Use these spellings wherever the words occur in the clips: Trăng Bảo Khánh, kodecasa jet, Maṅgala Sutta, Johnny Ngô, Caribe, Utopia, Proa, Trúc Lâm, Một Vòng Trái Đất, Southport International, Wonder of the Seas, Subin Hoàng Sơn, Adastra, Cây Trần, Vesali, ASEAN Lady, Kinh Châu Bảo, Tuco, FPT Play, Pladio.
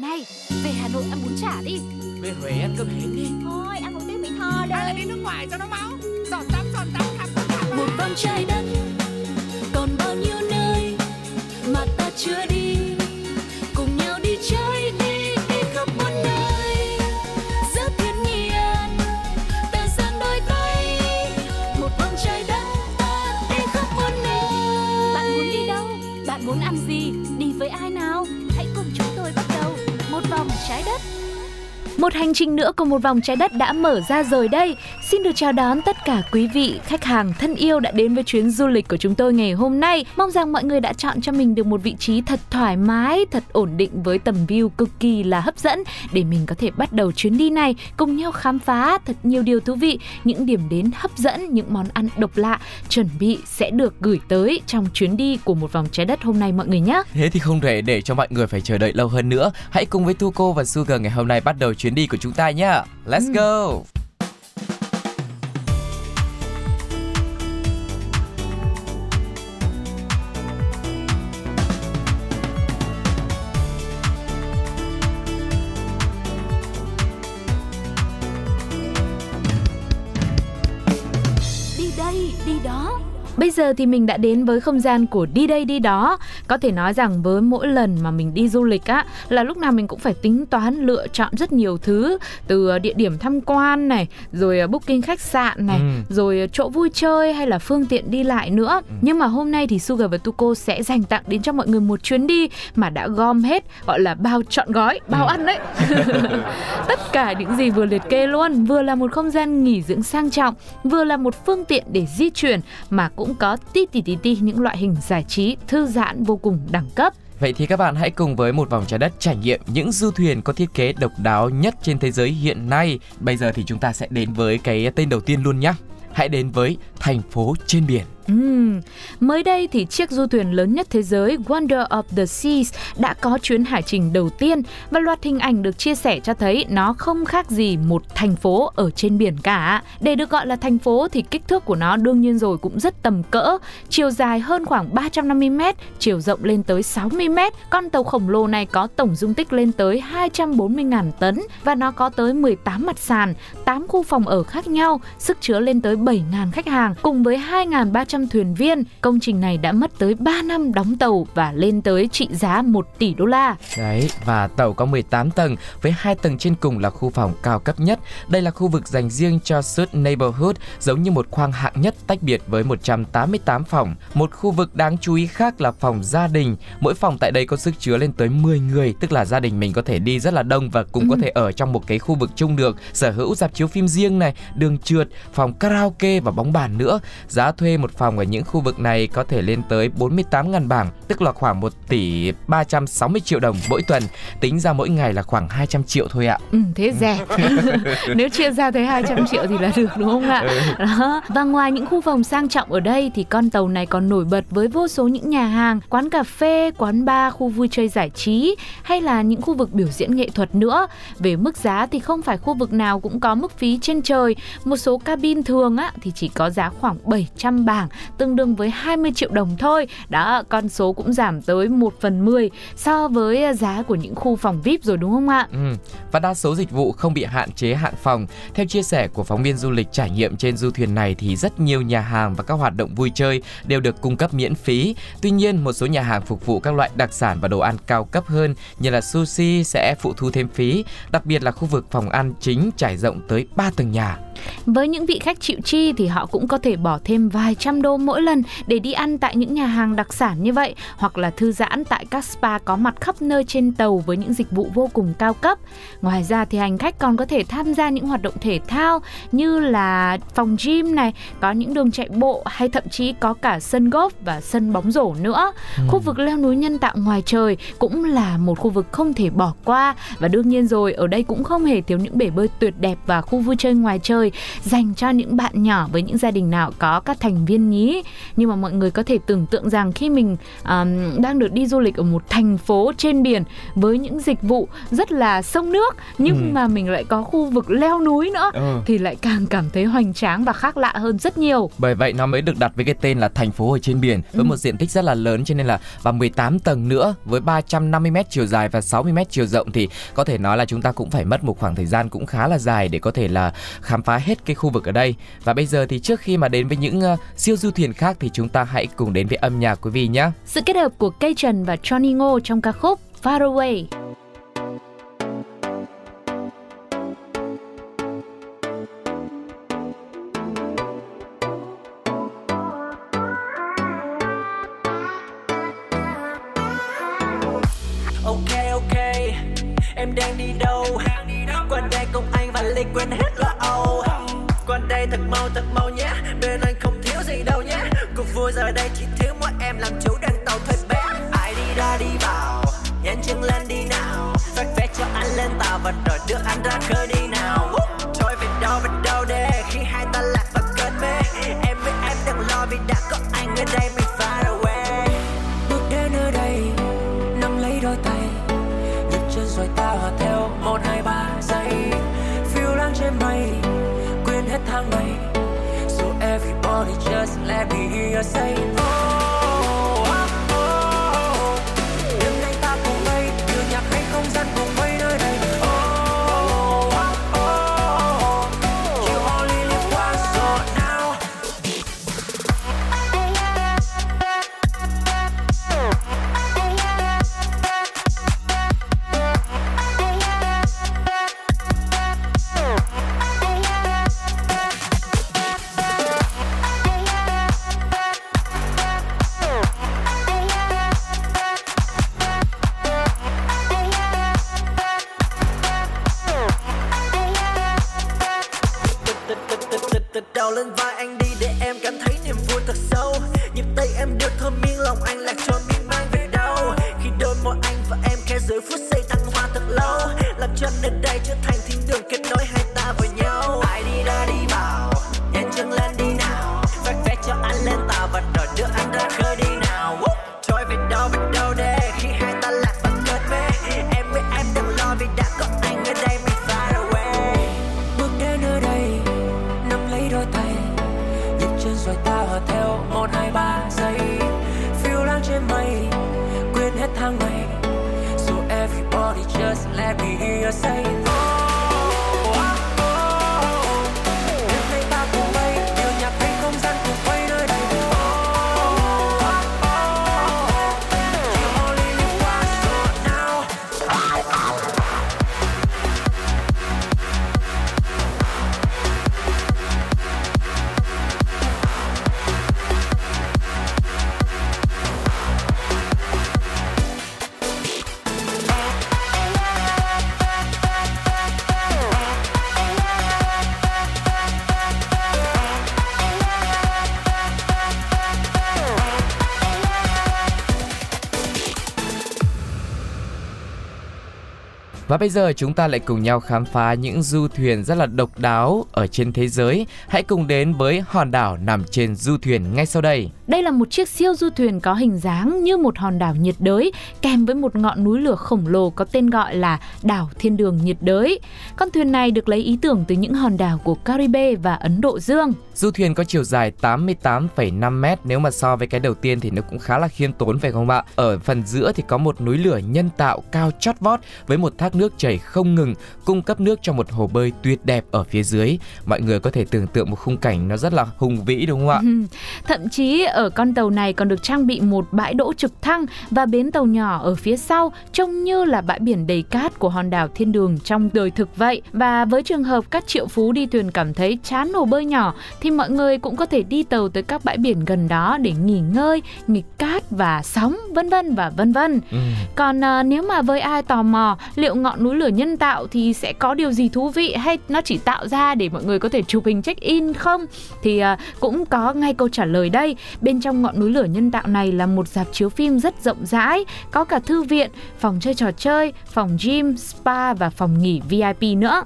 Này, về Hà Nội ăn bún chả đi. Về Huế ăn cơm hến đi. Thôi, ăn một tiếng Mỹ Tho đây. Hay là đi nước ngoài cho nó máu. Giọt tắm, khắp. Một vòng trái đất, còn bao nhiêu nơi mà ta chưa đi. Cùng nhau đi chơi đi, đi khắp muôn nơi. Giữa thiên nhiên, ta dang đôi tay. Một vòng trái đất, ta đi khắp muôn nơi. Bạn muốn đi đâu? Bạn muốn ăn gì? Đi với ai nào? Hãy cùng chúng tôi bắt đầu một vòng trái đất. Một hành trình nữa của Một Vòng Trái Đất đã mở ra rồi đây. Xin được chào đón tất cả quý vị, khách hàng thân yêu đã đến với chuyến du lịch của chúng tôi ngày hôm nay. Mong rằng mọi người đã chọn cho mình được một vị trí thật thoải mái, thật ổn định với tầm view cực kỳ là hấp dẫn để mình có thể bắt đầu chuyến đi này cùng nhau khám phá thật nhiều điều thú vị, những điểm đến hấp dẫn, những món ăn độc lạ chuẩn bị sẽ được gửi tới trong chuyến đi của Một Vòng Trái Đất hôm nay mọi người nhé. Thế thì không thể để cho mọi người phải chờ đợi lâu hơn nữa. Hãy cùng với Tuco và Sugar ngày hôm nay bắt đầu chuyến đi của chúng ta nhé. Let's go. Đi đây, đi đó. Bây giờ thì mình đã đến với không gian của đi đây đi đó. Có thể nói rằng với mỗi lần mà mình đi du lịch á, là lúc nào mình cũng phải tính toán lựa chọn rất nhiều thứ. Từ địa điểm tham quan này, rồi booking khách sạn này, rồi chỗ vui chơi hay là phương tiện đi lại nữa. Nhưng mà hôm nay thì Sugar và Tuco sẽ dành tặng đến cho mọi người một chuyến đi mà đã gom hết, gọi là bao trọn gói, bao ăn đấy. Tất cả những gì vừa liệt kê luôn, vừa là một không gian nghỉ dưỡng sang trọng, vừa là một phương tiện để di chuyển mà cũng có tí những loại hình giải trí thư giãn vô cùng đẳng cấp. Vậy thì các bạn hãy cùng với Một Vòng Trái Đất trải nghiệm những du thuyền có thiết kế độc đáo nhất trên thế giới hiện nay. Bây giờ thì chúng ta sẽ đến với cái tên đầu tiên luôn nhé. Hãy đến với thành phố trên biển. Mới đây thì chiếc du thuyền lớn nhất thế giới Wonder of the Seas đã có chuyến hải trình đầu tiên và loạt hình ảnh được chia sẻ cho thấy nó không khác gì một thành phố ở trên biển cả. Để được gọi là thành phố thì kích thước của nó đương nhiên rồi cũng rất tầm cỡ, chiều dài hơn khoảng 350m, chiều rộng lên tới 60m. Con tàu khổng lồ này có tổng dung tích lên tới 240.000 tấn và nó có tới 18 mặt sàn, 8 khu phòng ở khác nhau, sức chứa lên tới 7.000 khách hàng cùng với 2.300 thuyền viên. Công trình này đã mất tới 3 năm đóng tàu và lên tới trị giá 1 tỷ đô la. Đấy, và tàu có 18 tầng với 2 tầng trên cùng là khu phòng cao cấp nhất. Đây là khu vực dành riêng cho Suite Neighborhood, giống như một khoang hạng nhất tách biệt với 188 phòng. Một khu vực đáng chú ý khác là phòng gia đình. Mỗi phòng tại đây có sức chứa lên tới 10 người, tức là gia đình mình có thể đi rất là đông và cũng có thể ở trong một cái khu vực chung được. Sở hữu rạp chiếu phim riêng này, đường trượt, phòng karaoke và bóng bàn nữa. Giá thuê một phòng ở những khu vực này có thể lên tới 48.000 bảng, tức là khoảng 1 tỷ 360 triệu đồng mỗi tuần. Tính ra mỗi ngày là khoảng 200 triệu thôi ạ. Thế rẻ. Nếu chia ra tới 200 triệu thì là được đúng không ạ? Đó. Và ngoài những khu phòng sang trọng ở đây thì con tàu này còn nổi bật với vô số những nhà hàng, quán cà phê, quán bar, khu vui chơi giải trí hay là những khu vực biểu diễn nghệ thuật nữa. Về mức giá thì không phải khu vực nào cũng có mức phí trên trời. Một số cabin thường á, thì chỉ có giá khoảng 700 bảng, tương đương với 20 triệu đồng thôi. Đó, con số cũng giảm tới 1/10 so với giá của những khu phòng VIP rồi đúng không ạ? Và đa số dịch vụ không bị hạn chế hạn phòng. Theo chia sẻ của phóng viên du lịch trải nghiệm trên du thuyền này thì rất nhiều nhà hàng và các hoạt động vui chơi đều được cung cấp miễn phí. Tuy nhiên, một số nhà hàng phục vụ các loại đặc sản và đồ ăn cao cấp hơn như là sushi sẽ phụ thu thêm phí, đặc biệt là khu vực phòng ăn chính trải rộng tới 3 tầng nhà. Với những vị khách chịu chi thì họ cũng có thể bỏ thêm vài trăm đô mỗi lần để đi ăn tại những nhà hàng đặc sản như vậy, hoặc là thư giãn tại các spa có mặt khắp nơi trên tàu với những dịch vụ vô cùng cao cấp. Ngoài ra thì hành khách còn có thể tham gia những hoạt động thể thao như là phòng gym này, có những đường chạy bộ hay thậm chí có cả sân golf và sân bóng rổ nữa. Khu vực leo núi nhân tạo ngoài trời cũng là một khu vực không thể bỏ qua, và đương nhiên rồi ở đây cũng không hề thiếu những bể bơi tuyệt đẹp và khu vui chơi ngoài trời dành cho những bạn nhỏ với những gia đình nào có các thành viên anh ý. Nhưng mà mọi người có thể tưởng tượng rằng khi mình đang được đi du lịch ở một thành phố trên biển với những dịch vụ rất là sông nước, nhưng mà mình lại có khu vực leo núi nữa, thì lại càng cảm thấy hoành tráng và khác lạ hơn rất nhiều. Bởi vậy nó mới được đặt với cái tên là thành phố ở trên biển, với một diện tích rất là lớn, cho nên là và 18 tầng nữa với 350m chiều dài và 60m chiều rộng, thì có thể nói là chúng ta cũng phải mất một khoảng thời gian cũng khá là dài để có thể là khám phá hết cái khu vực ở đây. Và bây giờ thì trước khi mà đến với những siêu du thuyền khác thì chúng ta hãy cùng đến với âm nhạc quý vị nhé. Sự kết hợp của Cây Trần và Johnny Ngô trong ca khúc Far Away. Em đang đi đâu? Qua đây cùng anh và Linh quên hết lo âu. Qua đây thật mau nhé. Bên anh không thiếu gì đâu nhé. Cuộc vui giờ đây chỉ thiếu mỗi em làm chủ đoàn tàu thôi bé. Ai đi ra đi vào, nhanh chân lên đi nào. Phát vé cho anh lên tàu và rồi đưa anh ra khơi đi nào. Thôi về đâu để khi hai ta lạc vào cơn mê. Em với em đừng lo vì đã có anh ở đây mình far away. Bước đến nơi đây, nắm lấy đôi tay. Rồi ta hòa theo 1, 2, 3 giây. Phiêu lãng trên mây, quên hết tháng ngày. So everybody just let me hear say oh, oh, oh. Đêm nay ta cùng bay, đưa nhạc hay không gian cùng bay nơi đây. Oh, oh, oh. You only live once, so now. Lên vai anh đi để em cảm thấy niềm vui thật sâu. Nhịp tay em đưa thơm miên lòng anh lạc cho miên mang về đâu. Khi đôi môi anh và em khẽ dưới phút giây thăng hoa thật lâu, làm cho nơi đây trở thành thiên đường kết nối hai ta với nhau. Ai đi ra đi vào, nhanh chân lên đi nào. Phát vé cho anh lên tàu và rồi đưa anh ra khơi đi nào. Trôi về đâu để khi hai ta lạc vào cơn mê. Em với em đừng lo vì đã có anh ở đây mình far away. Bước đến nơi đây, nắm lấy đôi tay. Rồi ta hòa theo 1, 2, 3 giây. Phiêu lãng trên mây, quên hết tháng ngày. So everybody just let me hear say oh. Và bây giờ chúng ta lại cùng nhau khám phá những du thuyền rất là độc đáo ở trên thế giới. Hãy cùng đến với hòn đảo nằm trên du thuyền ngay sau đây. Đây là một chiếc siêu du thuyền có hình dáng như một hòn đảo nhiệt đới kèm với một ngọn núi lửa khổng lồ có tên gọi là đảo thiên đường nhiệt đới. Con thuyền này được lấy ý tưởng từ những hòn đảo của Caribe và Ấn Độ Dương. Du thuyền có chiều dài 88,5 m. Nếu mà so với cái đầu tiên thì nó cũng khá là khiêm tốn phải không ạ? Ở phần giữa thì có một núi lửa nhân tạo cao chót vót với một thác nước chảy không ngừng, cung cấp nước cho một hồ bơi tuyệt đẹp ở phía dưới. Mọi người có thể tưởng tượng một khung cảnh nó rất là hùng vĩ đúng không ạ? Thậm chí ở con tàu này còn được trang bị một bãi đỗ trực thăng và bến tàu nhỏ ở phía sau, trông như là bãi biển đầy cát của hòn đảo thiên đường trong đời thực vậy. Và với trường hợp các triệu phú đi thuyền cảm thấy chán hồ bơi nhỏ thì mọi người cũng có thể đi tàu tới các bãi biển gần đó để nghỉ ngơi, nghịch cát và sóng vân vân và vân vân. Còn nếu mà với ai tò mò liệu ngọn núi lửa nhân tạo thì sẽ có điều gì thú vị, hay nó chỉ tạo ra để mọi người có thể chụp hình check in không? Thì cũng có ngay câu trả lời đây. Bên trong ngọn núi lửa nhân tạo này là một rạp chiếu phim rất rộng rãi, có cả thư viện, phòng chơi trò chơi, phòng gym, spa và phòng nghỉ VIP nữa.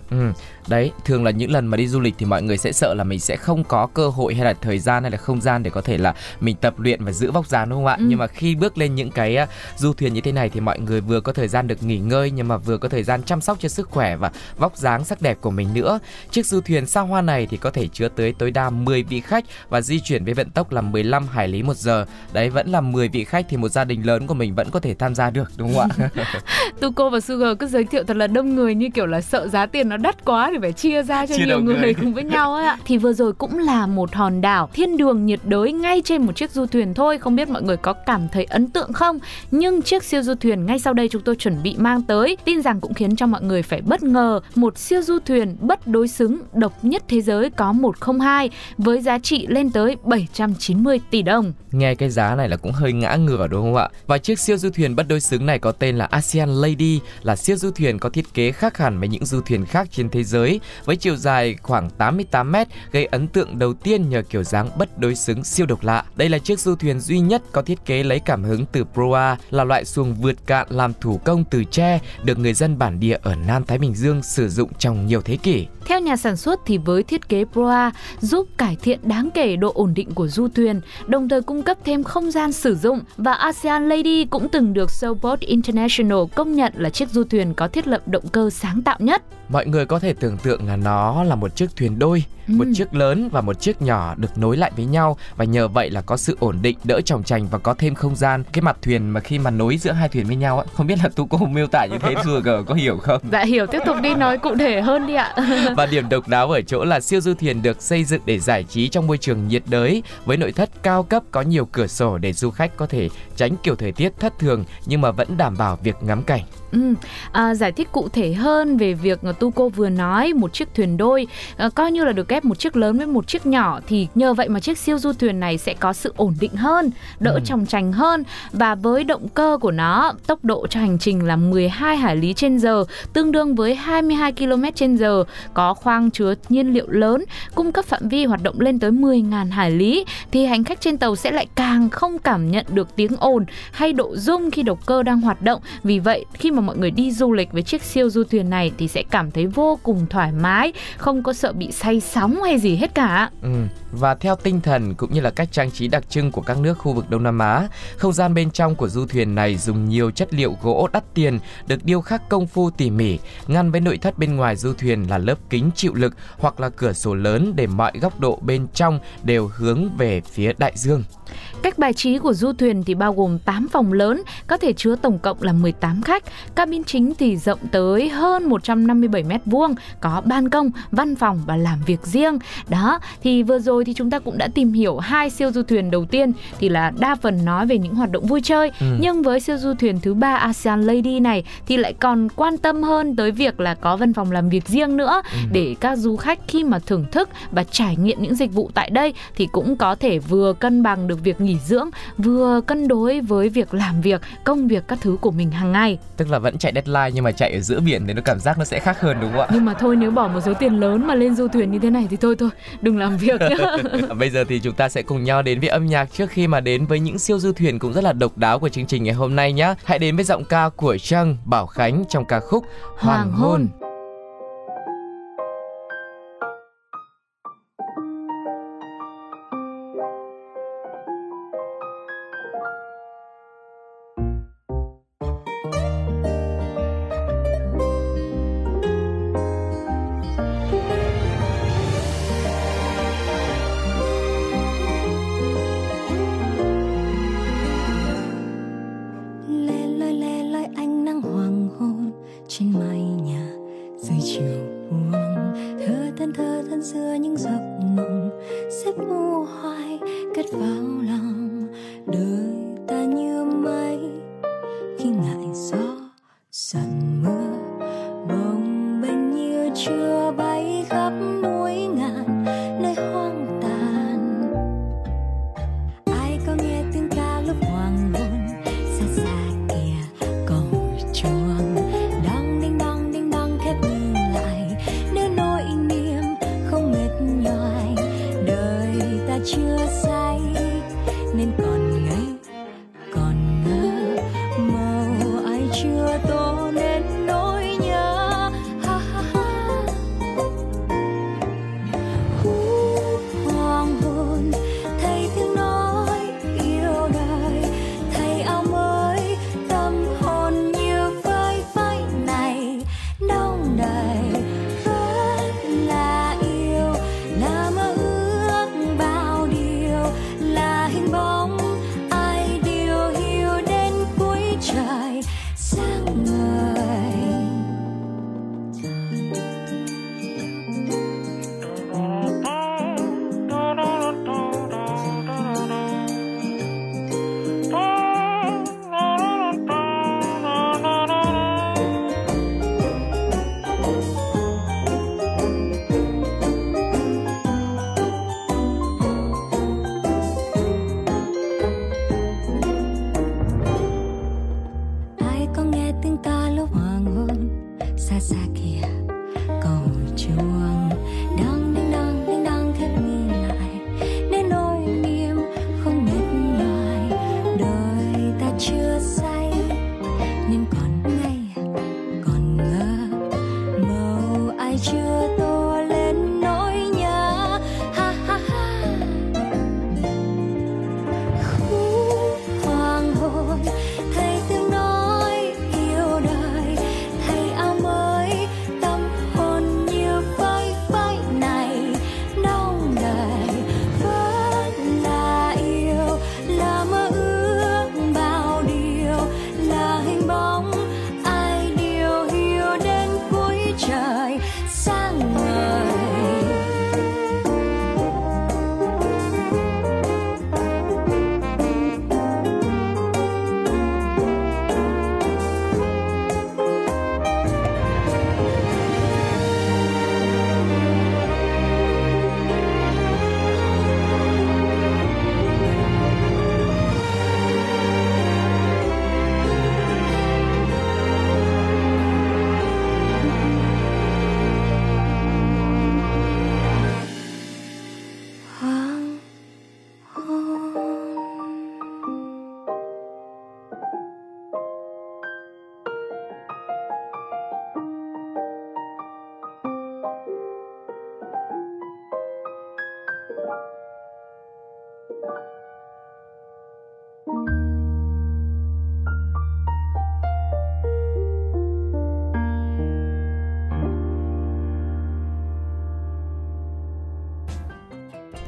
Đấy, thường là những lần mà đi du lịch thì mọi người sẽ sợ là mình sẽ không có cơ hội hay là thời gian hay là không gian để có thể là mình tập luyện và giữ vóc dáng, đúng không ạ? Nhưng mà khi bước lên những cái du thuyền như thế này thì mọi người vừa có thời gian được nghỉ ngơi nhưng mà vừa có thời gian chăm sóc cho sức khỏe và vóc dáng sắc đẹp của mình nữa. Chiếc du thuyền sao hoa này thì có thể chứa tới tối đa 10 vị khách và di chuyển với vận tốc là 15 hải lý một giờ. Đấy, vẫn là 10 vị khách thì một gia đình lớn của mình vẫn có thể tham gia được, đúng không ạ? Tuco và Sugar cứ giới thiệu thật là đông người, như kiểu là sợ giá tiền nó đắt quá thì phải chia ra cho nhiều người cùng với nhau ấy ạ. Thì vừa rồi cũng là một hòn đảo thiên đường nhiệt đới ngay trên một chiếc du thuyền thôi. Không biết mọi người có cảm thấy ấn tượng không? Nhưng chiếc siêu du thuyền ngay sau đây chúng tôi chuẩn bị mang tới tin rằng cũng khiến cho mọi người phải bất ngờ. Một siêu du thuyền bất đối xứng độc nhất thế giới có 102 với giá trị lên tới 790 tỷ đồng. Nghe cái giá này là cũng hơi ngã ngửa, đúng không ạ? Và chiếc siêu du thuyền bất đối xứng này có tên là ASEAN Lady, là siêu du thuyền có thiết kế khác hẳn với những du thuyền khác trên thế giới, với chiều dài khoảng 88 mét, gây ấn tượng đầu tiên nhờ kiểu dáng bất đối xứng siêu độc lạ. Đây là chiếc du thuyền duy nhất có thiết kế lấy cảm hứng từ Proa, là loại xuồng vượt cạn làm thủ công từ tre được người dân bản địa ở Nam Thái Bình Dương sử dụng trong nhiều thế kỷ. Theo nhà sản xuất thì với thiết kế Proa giúp cải thiện đáng kể độ ổn định của du thuyền, đồng thời cung cấp thêm không gian sử dụng. Và ASEAN Lady cũng từng được Southport International công nhận là chiếc du thuyền có thiết lập động cơ sáng tạo nhất. Mọi người có thể tưởng tượng là nó là một chiếc thuyền đôi, một chiếc lớn và một chiếc nhỏ được nối lại với nhau, và nhờ vậy là có sự ổn định, đỡ chòng chành và có thêm không gian. Cái mặt thuyền mà khi mà nối giữa hai thuyền với nhau á, không biết là Tuco miêu tả như thế Sugar có hiểu không? Dạ hiểu, tiếp tục đi, nói cụ thể hơn đi ạ. Và điểm độc đáo ở chỗ là siêu du thuyền được xây dựng để giải trí trong môi trường nhiệt đới, với nội thất cao cấp có nhiều cửa sổ để du khách có thể tránh kiểu thời tiết thất thường nhưng mà vẫn đảm bảo việc ngắm cảnh. Giải thích cụ thể hơn về việc Tuco vừa nói, một chiếc thuyền đôi coi như là được ghép một chiếc lớn với một chiếc nhỏ, thì nhờ vậy mà chiếc siêu du thuyền này sẽ có sự ổn định hơn, đỡ chòng chành hơn. Và với động cơ của nó, tốc độ cho hành trình là 12 hải lý trên giờ, tương đương với 22 km trên giờ, có khoang chứa nhiên liệu lớn, cung cấp phạm vi hoạt động lên tới 10.000 hải lý, thì hành khách trên tàu sẽ lại càng không cảm nhận được tiếng ồn hay độ rung khi động cơ đang hoạt động. Vì vậy, khi mà mọi người đi du lịch với chiếc siêu du thuyền này thì sẽ cảm thấy vô cùng thoải mái, không có sợ bị say sóng hay gì hết cả. Và theo tinh thần cũng như là cách trang trí đặc trưng của các nước khu vực Đông Nam Á, không gian bên trong của du thuyền này dùng nhiều chất liệu gỗ đắt tiền được điêu khắc công phu tỉ mỉ, ngăn với nội thất bên ngoài du thuyền là lớp kính chịu lực hoặc là cửa sổ lớn để mọi góc độ bên trong đều hướng về phía đại dương. Cách bài trí của du thuyền thì bao gồm 8 phòng lớn, có thể chứa tổng cộng là 18 khách. Cabin chính thì rộng tới hơn 157 m², có ban công, văn phòng và làm việc riêng. Đó, thì vừa rồi thì chúng ta cũng đã tìm hiểu hai siêu du thuyền đầu tiên thì là đa phần nói về những hoạt động vui chơi, nhưng với siêu du thuyền thứ 3 ASEAN Lady này thì lại còn quan tâm hơn tới việc là có văn phòng làm việc riêng nữa, để các du khách khi mà thưởng thức và trải nghiệm những dịch vụ tại đây thì cũng có thể vừa cân bằng được việc nghỉ dưỡng, vừa cân đối với việc làm việc, công việc các thứ của mình hàng ngày. Tức là vẫn chạy deadline nhưng mà chạy ở giữa biển thì nó cảm giác nó sẽ khác hơn, đúng không ạ? Nhưng mà thôi, nếu bỏ một số tiền lớn mà lên du thuyền như thế này thì thôi đừng làm việc nữa. Bây giờ thì chúng ta sẽ cùng nhau đến với âm nhạc trước khi mà đến với những siêu du thuyền cũng rất là độc đáo của chương trình ngày hôm nay nhé. Hãy đến với giọng ca của Trăng Bảo Khánh trong ca khúc Hoàng Hôn. Hoàng hôn xa xa kìa cầu chuông đang đinh đong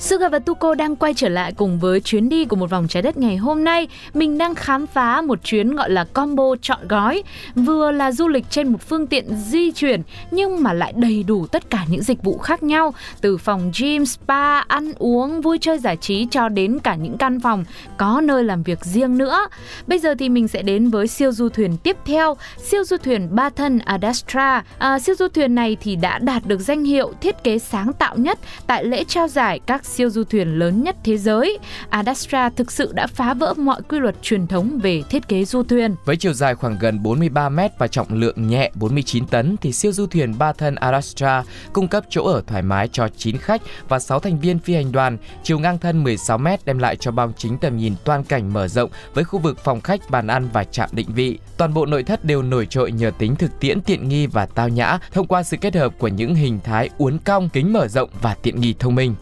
Suga và Tuko đang quay trở lại cùng với chuyến đi của Một Vòng Trái Đất ngày hôm nay. Mình đang khám phá một chuyến gọi là combo trọn gói, vừa là du lịch trên một phương tiện di chuyển nhưng mà lại đầy đủ tất cả những dịch vụ khác nhau, từ phòng gym, spa, ăn uống, vui chơi giải trí cho đến cả những căn phòng có nơi làm việc riêng nữa. Bây giờ thì mình sẽ đến với siêu du thuyền tiếp theo, siêu du thuyền ba thân Adastra. Siêu du thuyền này thì đã đạt được danh hiệu thiết kế sáng tạo nhất tại lễ trao giải các siêu du thuyền lớn nhất thế giới. Adastra thực sự đã phá vỡ mọi quy luật truyền thống về thiết kế du thuyền. Với chiều dài khoảng gần 43 m và trọng lượng nhẹ 49 tấn thì siêu du thuyền ba thân Adastra cung cấp chỗ ở thoải mái cho 9 khách và 6 thành viên phi hành đoàn, chiều ngang thân 16 m đem lại cho bao chính tầm nhìn toàn cảnh mở rộng với khu vực phòng khách, bàn ăn và trạm định vị. Toàn bộ nội thất đều nổi trội nhờ tính thực tiễn, tiện nghi và tao nhã thông qua sự kết hợp của những hình thái uốn cong, kính mở rộng và tiện nghi thông minh.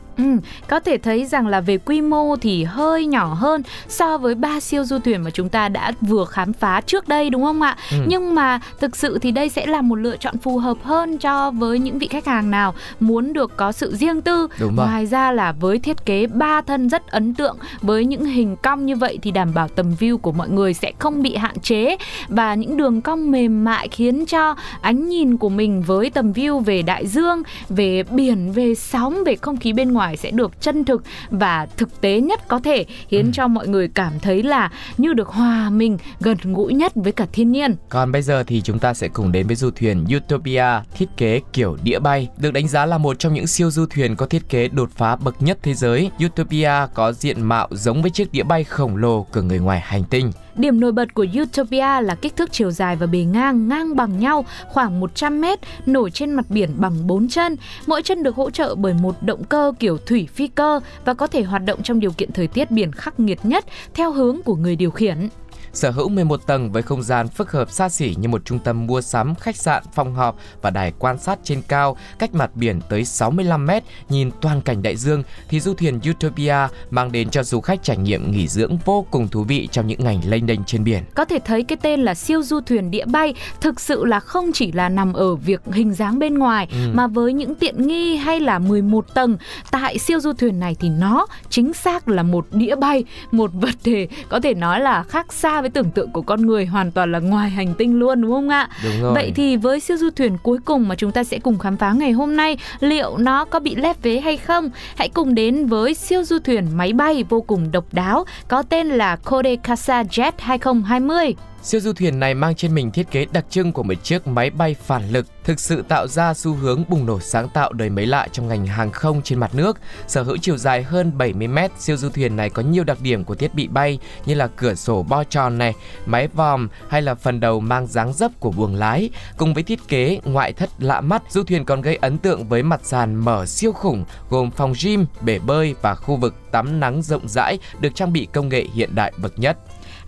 Có thể thấy rằng là về quy mô thì hơi nhỏ hơn so với 3 siêu du thuyền mà chúng ta đã vừa khám phá trước đây, đúng không ạ? Nhưng mà thực sự thì đây sẽ là một lựa chọn phù hợp hơn cho với những vị khách hàng nào muốn được có sự riêng tư. Ngoài ra là với thiết kế ba thân rất ấn tượng, với những hình cong như vậy thì đảm bảo tầm view của mọi người sẽ không bị hạn chế, và những đường cong mềm mại khiến cho ánh nhìn của mình với tầm view về đại dương, về biển, về sóng, về không khí bên ngoài sẽ được chân thực và thực tế nhất có thể, khiến cho mọi người cảm thấy là như được hòa mình gần gũi nhất với cả thiên nhiên. Còn bây giờ thì chúng ta sẽ cùng đến với du thuyền Utopia, thiết kế kiểu đĩa bay, được đánh giá là một trong những siêu du thuyền có thiết kế đột phá bậc nhất thế giới. Utopia có diện mạo giống với chiếc đĩa bay khổng lồ của người ngoài hành tinh. Điểm nổi bật của Utopia là kích thước chiều dài và bề ngang bằng nhau khoảng 100 m, nổi trên mặt biển bằng 4 chân. Mỗi chân được hỗ trợ bởi một động cơ kiểu thủy phi cơ và có thể hoạt động trong điều kiện thời tiết biển khắc nghiệt nhất theo hướng của người điều khiển. Sở hữu 11 tầng với không gian phức hợp xa xỉ như một trung tâm mua sắm, khách sạn, phòng họp và đài quan sát trên cao, cách mặt biển tới 65 m, nhìn toàn cảnh đại dương, thì du thuyền Utopia mang đến cho du khách trải nghiệm nghỉ dưỡng vô cùng thú vị trong những ngày lênh đênh trên biển. Có thể thấy cái tên là siêu du thuyền đĩa bay thực sự là không chỉ là nằm ở việc hình dáng bên ngoài mà với những tiện nghi hay là 11 tầng tại siêu du thuyền này thì nó chính xác là một đĩa bay, một vật thể có thể nói là khác xa với tưởng tượng của con người, hoàn toàn là ngoài hành tinh luôn, đúng không ạ? Đúng rồi. Vậy thì với siêu du thuyền cuối cùng mà chúng ta sẽ cùng khám phá ngày hôm nay, liệu nó có bị lép vế hay không? Hãy cùng đến với siêu du thuyền máy bay vô cùng độc đáo có tên là Kodecasa Jet 2020. Siêu du thuyền này mang trên mình thiết kế đặc trưng của một chiếc máy bay phản lực, thực sự tạo ra xu hướng bùng nổ sáng tạo đời mới lạ trong ngành hàng không trên mặt nước. Sở hữu chiều dài hơn 70 m, siêu du thuyền này có nhiều đặc điểm của thiết bị bay như là cửa sổ bo tròn này, mái vòm hay là phần đầu mang dáng dấp của buồng lái. Cùng với thiết kế ngoại thất lạ mắt, du thuyền còn gây ấn tượng với mặt sàn mở siêu khủng gồm phòng gym, bể bơi và khu vực tắm nắng rộng rãi được trang bị công nghệ hiện đại bậc nhất.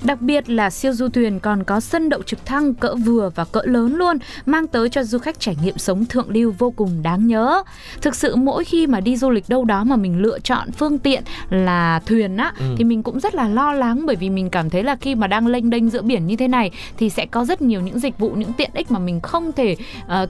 Đặc biệt là siêu du thuyền còn có sân đậu trực thăng cỡ vừa và cỡ lớn luôn, mang tới cho du khách trải nghiệm sống thượng lưu vô cùng đáng nhớ. Thực sự mỗi khi mà đi du lịch đâu đó mà mình lựa chọn phương tiện là thuyền á, thì mình cũng rất là lo lắng, bởi vì mình cảm thấy là khi mà đang lênh đênh giữa biển như thế này thì sẽ có rất nhiều những dịch vụ, những tiện ích mà mình không thể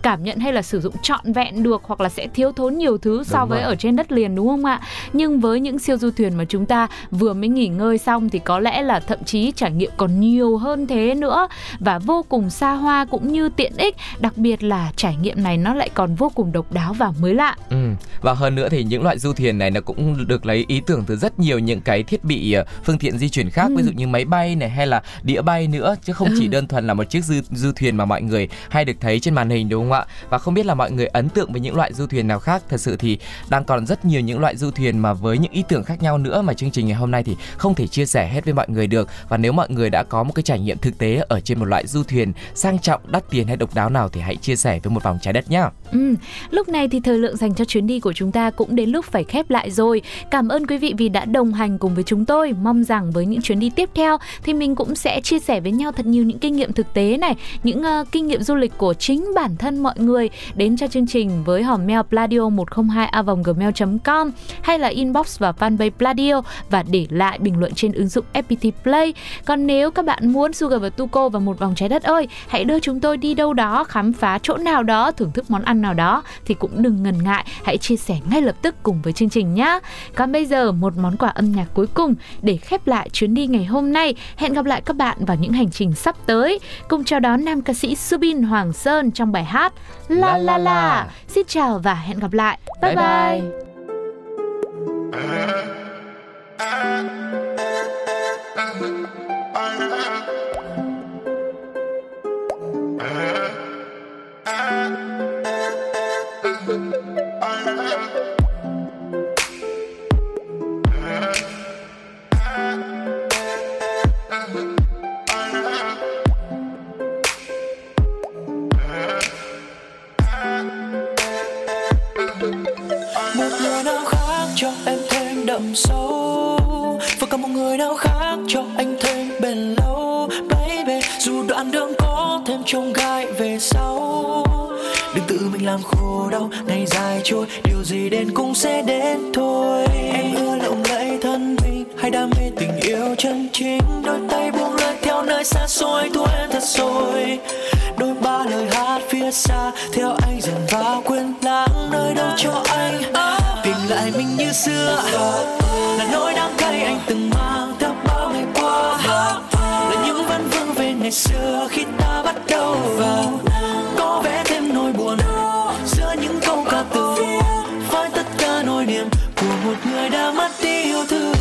cảm nhận hay là sử dụng trọn vẹn được, hoặc là sẽ thiếu thốn nhiều thứ so với ở trên đất liền, đúng không ạ? Nhưng với những siêu du thuyền mà chúng ta vừa mới nghỉ ngơi xong thì có lẽ là thậm chí trải nghiệm còn nhiều hơn thế nữa, và vô cùng xa hoa cũng như tiện ích. Đặc biệt là trải nghiệm này nó lại còn vô cùng độc đáo và mới lạ. Và hơn nữa thì những loại du thuyền này nó cũng được lấy ý tưởng từ rất nhiều những cái thiết bị phương tiện di chuyển khác, ví dụ như máy bay này hay là đĩa bay nữa, chứ không chỉ đơn thuần là một chiếc du thuyền mà mọi người hay được thấy trên màn hình, đúng không ạ? Và không biết là mọi người ấn tượng với những loại du thuyền nào khác. Thật sự thì đang còn rất nhiều những loại du thuyền mà với những ý tưởng khác nhau nữa mà chương trình ngày hôm nay thì không thể chia sẻ hết với mọi người được. Và nếu mọi người đã có một cái trải nghiệm thực tế ở trên một loại du thuyền sang trọng, đắt tiền hay độc đáo nào thì hãy chia sẻ với Một Vòng Trái Đất nhé. Lúc này thì thời lượng dành cho chuyến đi của chúng ta cũng đến lúc phải khép lại rồi. Cảm ơn quý vị vì đã đồng hành cùng với chúng tôi. Mong rằng với những chuyến đi tiếp theo thì mình cũng sẽ chia sẻ với nhau thật nhiều những kinh nghiệm thực tế này, những kinh nghiệm du lịch của chính bản thân mọi người đến cho chương trình với hòm mail pladio102a@gmail.com hay là inbox vào fanpage Pladio và để lại bình luận trên ứng dụng FPT Play. Còn nếu các bạn muốn Sugar và Tuko và Một Vòng Trái Đất ơi, hãy đưa chúng tôi đi đâu đó, khám phá chỗ nào đó, thưởng thức món ăn nào đó thì cũng đừng ngần ngại, hãy chia sẻ ngay lập tức cùng với chương trình nhé. Còn bây giờ, một món quà âm nhạc cuối cùng để khép lại chuyến đi ngày hôm nay. Hẹn gặp lại các bạn vào những hành trình sắp tới. Cùng chào đón nam ca sĩ Subin Hoàng Sơn trong bài hát La La La. Xin chào và hẹn gặp lại. Bye bye. Trông gai về sau, đừng tự mình làm khổ đau. Ngày dài trôi, điều gì đến cũng sẽ đến thôi. Em ưa lộng lẫy thân mình, hay đam mê tình yêu chân chính. Đôi tay buông lơi theo nơi xa xôi, thôi em thật rồi. Đôi ba lời hát phía xa, theo anh dần vào quên lãng nơi đâu cho anh. Tìm lại mình như xưa là nỗi đắng cay anh từng mang theo bao ngày qua, là những vấn vương về ngày xưa khi ta bắt đầu vào có vẻ thêm nỗi buồn giữa những câu ca từ với tất cả nỗi niềm của một người đã mất đi yêu thương.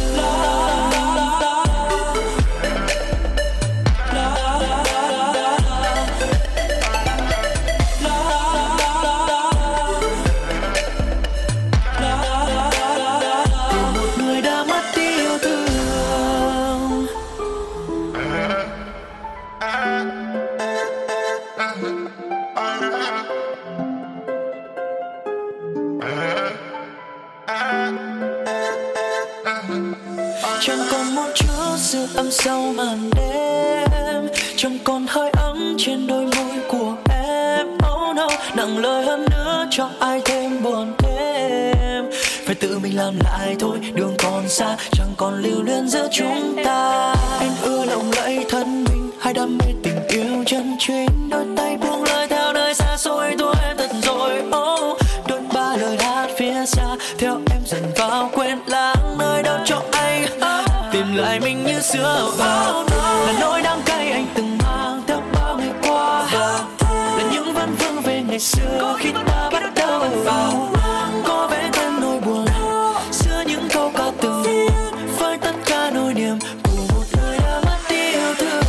Chẳng còn một chút sự ấm sau màn đêm, chẳng còn hơi ấm trên đôi môi của em. Oh no, nặng lời hơn nữa cho ai thêm buồn thêm. Phải tự mình làm lại thôi, đường còn xa, chẳng còn lưu luyến giữa chúng ta. Em ưa lộng lẫy thân mình, hay đam mê tình yêu chân chính. Đôi tay buông lời theo nơi xa xôi, thôi em thật rồi. Oh, đôi ba lời hát phía xa, theo em dần vào quên lãng nơi đâu cho anh. Tìm lại mình như xưa vào là nỗi đắng cay anh từng mang theo bao ngày qua, là những vấn vương về ngày xưa có khi ta bắt đầu vào có vẻ thêm nỗi buồn giữa những câu ca từ với tất cả nỗi niềm của một người đã mất đi yêu thương.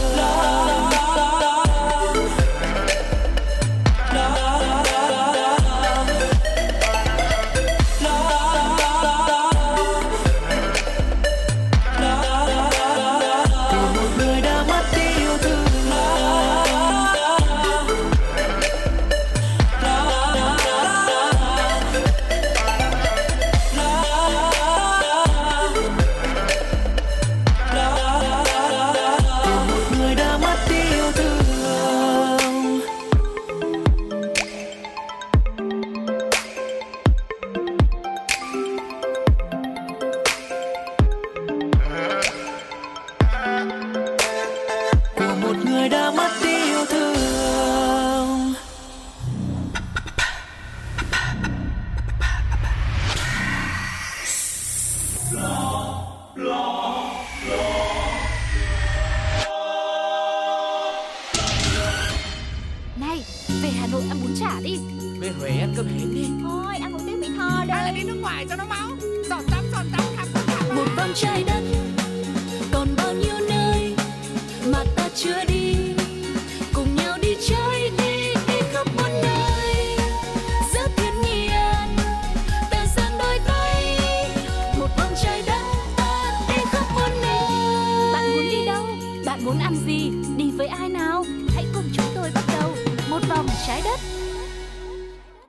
Trái đất